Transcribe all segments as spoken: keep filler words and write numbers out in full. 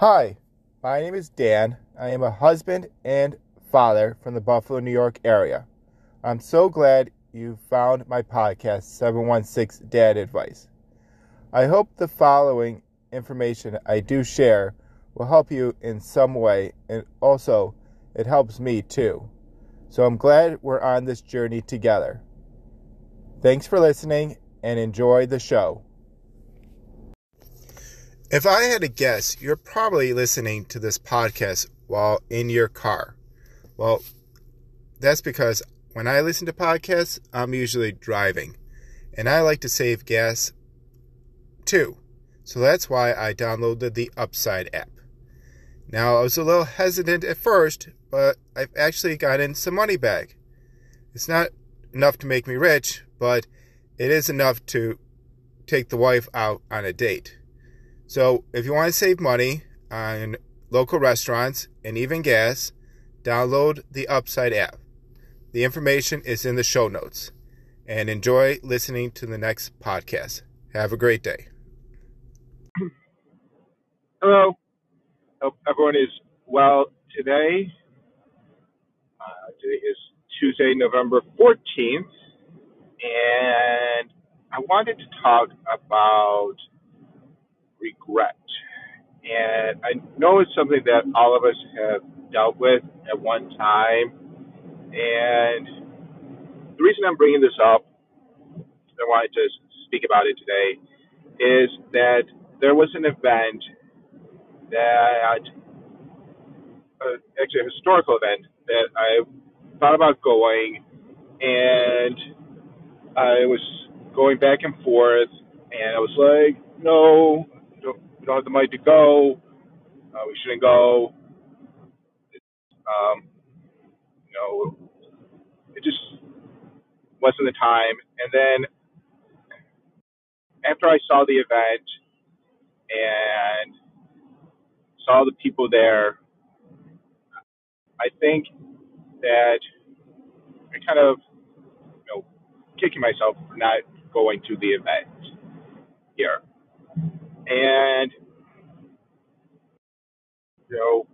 Hi, my name is Dan. I am a husband and father from the Buffalo, New York area. I'm so glad you found my podcast, seven one six Dad Advice. I hope the following information I do share will help you in some way, and also it helps me too. So I'm glad we're on this journey together. Thanks for listening and enjoy the show. If I had to guess, you're probably listening to this podcast while in your car. Well, that's because when I listen to podcasts, I'm usually driving, and I like to save gas too. So that's why I downloaded the Upside app. Now, I was a little hesitant at first, but I've actually gotten some money back. It's not enough to make me rich, but it is enough to take the wife out on a date. So if you want to save money on local restaurants and even gas, download the Upside app. The information is in the show notes. And enjoy listening to the next podcast. Have a great day. Hello. Hope everyone is well today. Uh, today is Tuesday, November fourteenth. And I wanted to talk about regret. And I know it's something that all of us have dealt with at one time. And the reason I'm bringing this up, I wanted to speak about it today, is that there was an event that, uh, actually a historical event, that I thought about going, and I was going back and forth, and I was like, no, we don't have the money to go, uh, we shouldn't go, um, you know, it just wasn't the time. And then after I saw the event and saw the people there, I think that I kind of, you know, kicking myself for not going to the event here. And, you know,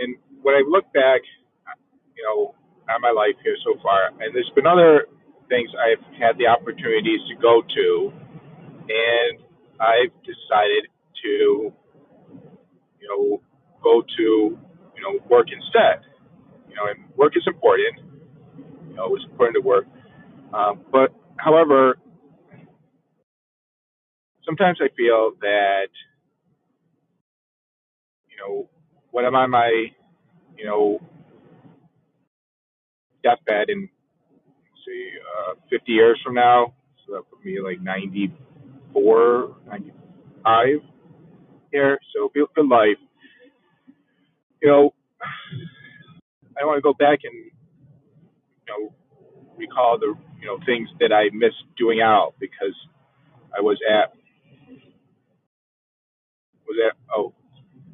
and when I look back, you know, at my life here so far, and there's been other things I've had the opportunities to go to, and I've decided to, you know, go to, you know, work instead. You know, and work is important. You know, it's important to work. Um, but, however, sometimes I feel that, you know, when I'm on my, you know, deathbed in, let's see, uh, fifty years from now, so that would be like ninety-four, ninety-five here, so feel good life. You know, I want to go back and, you know, recall the, you know, things that I missed doing out because I was at, was at oh,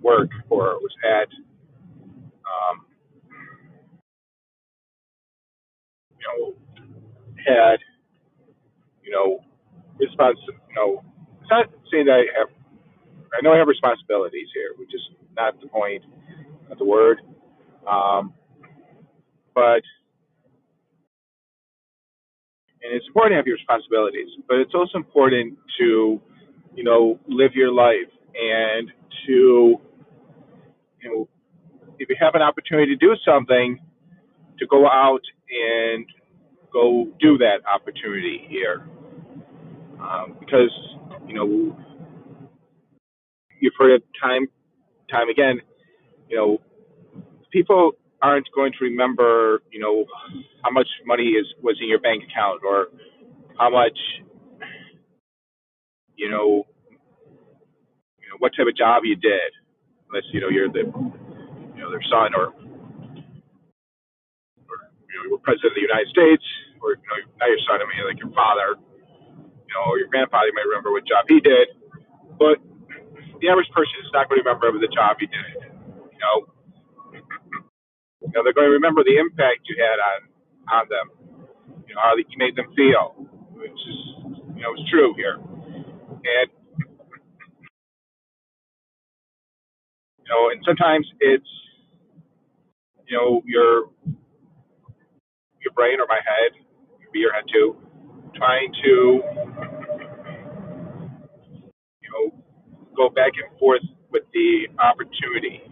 work or was at, um, you know, had, you know, response, you know, it's not saying that I have, I know I have responsibilities here, which is not the point, not the word, um, but, and it's important to have your responsibilities, but it's also important to, you know, live your life and to, you know, if you have an opportunity to do something, to go out and go do that opportunity here. Um, because, you know, you've heard it time, time again, you know, people aren't going to remember, you know, how much money is was in your bank account or how much, you know, you know what type of job you did, unless, you know, you're the, you know, their son or, or you know, you were president of the United States, or, you know, not your son, I mean, like your father, you know, or your grandfather, you might remember what job he did, but the average person is not going to remember the job he did, you know. You know, they're going to remember the impact you had on, on them, you know, how you made them feel, which is, you know, it's true here. And you know, and sometimes it's, you know, your your brain or my head, could be your head too, trying to, you know, go back and forth with the opportunity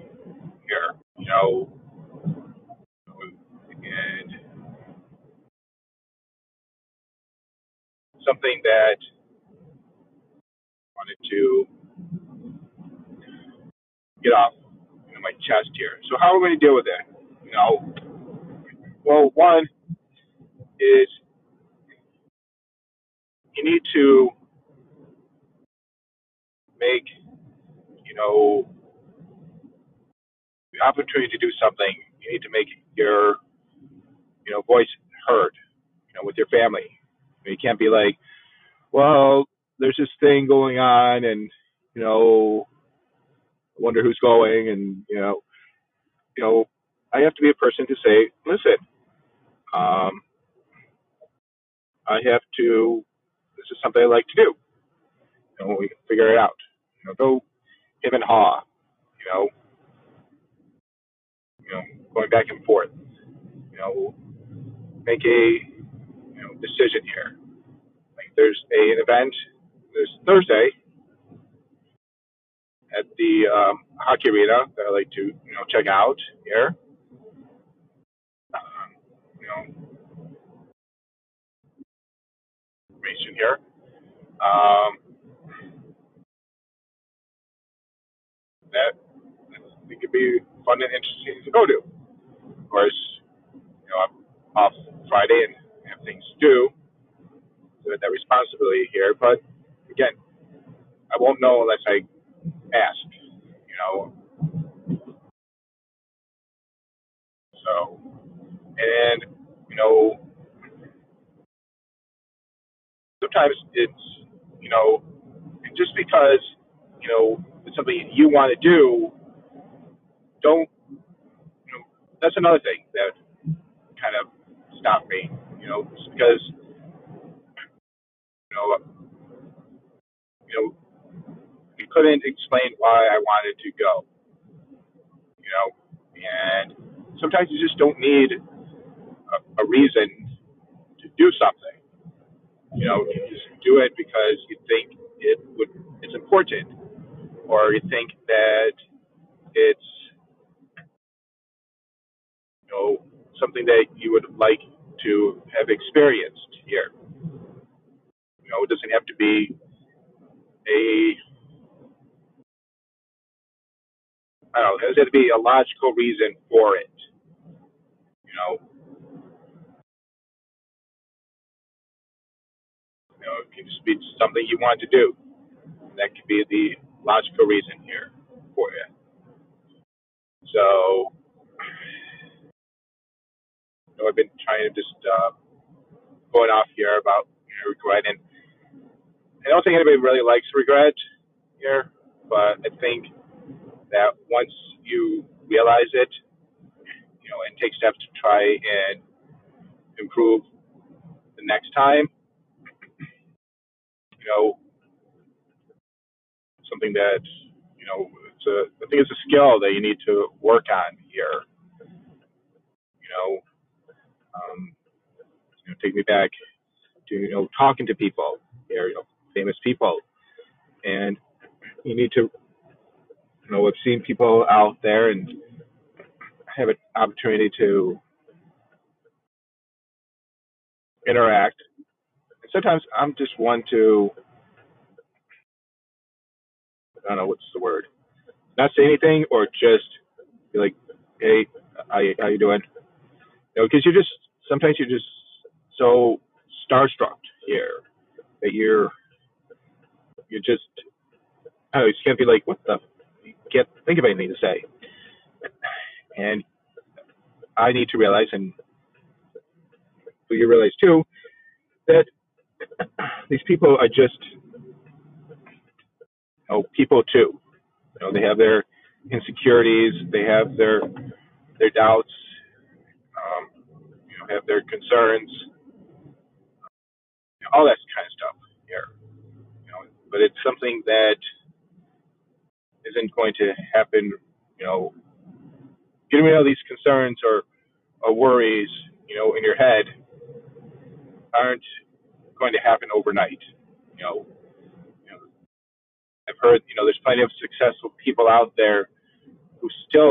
here, you know, and something that I wanted to get off you know, my chest here. So how are we going to deal with it? You know, well, one is you need to make, you know, the opportunity to do something. You need to make your, you know, voice heard, you know, with your family. You can't be like, well, there's this thing going on and, you know, I wonder who's going. And, you know, you know, I have to be a person to say, listen, um, I have to, this is something I like to do. You know, we can figure it out. You know, go him and haw, you know, you know, going back and forth, you know, make a, you know, decision here. Like there's a, an event this Thursday at the um, hockey arena that I like to, you know, check out here. Um, you know, information here. Um, that it could be fun and interesting to go to. Of course, you know, I'm off Friday and have things to do, so that responsibility here, but again, I won't know unless I ask, you know, so, and, you know, sometimes it's, you know, just because, you know, it's something you want to do, don't, you know, that's another thing that kind of stopped me. You know, just because, you know, you know, I couldn't explain why I wanted to go, you know, and sometimes you just don't need a, a reason to do something, you know, you just do it because you think it would, it's important, or you think that it's, you know, something that you would like to have experienced here. You know, it doesn't have to be a, I don't know, it doesn't have to be a logical reason for it, you know. You know, it can just be something you want to do. That could be the logical reason here for it. So, you know, I've been trying to just uh, going off here about, you know, regret, and I don't think anybody really likes regret here, but I think that once you realize it, you know, and take steps to try and improve the next time, you know, something that, you know, it's a, I think it's a skill that you need to work on here, you know. Um, you know, take me back to, you know, talking to people, you know, famous people, and you need to, you know, I've seen people out there and have an opportunity to interact. And sometimes I'm just one to, I don't know what's the word, not say anything or just be like, hey, how you, how you doing? You know, because you're just, sometimes you're just so starstruck here that you're, you're just, I don't know, you just can't be like, what the, you can't think of anything to say. And I need to realize, and you realize too, that these people are just, you know, people too. You know, they have their insecurities, they have their, their doubts, Um, you know, have their concerns, you know, all that kind of stuff here. You know, but it's something that isn't going to happen you know, getting rid of these concerns or, or worries, you know, in your head aren't going to happen overnight. You know, you know, I've heard, you know, there's plenty of successful people out there who still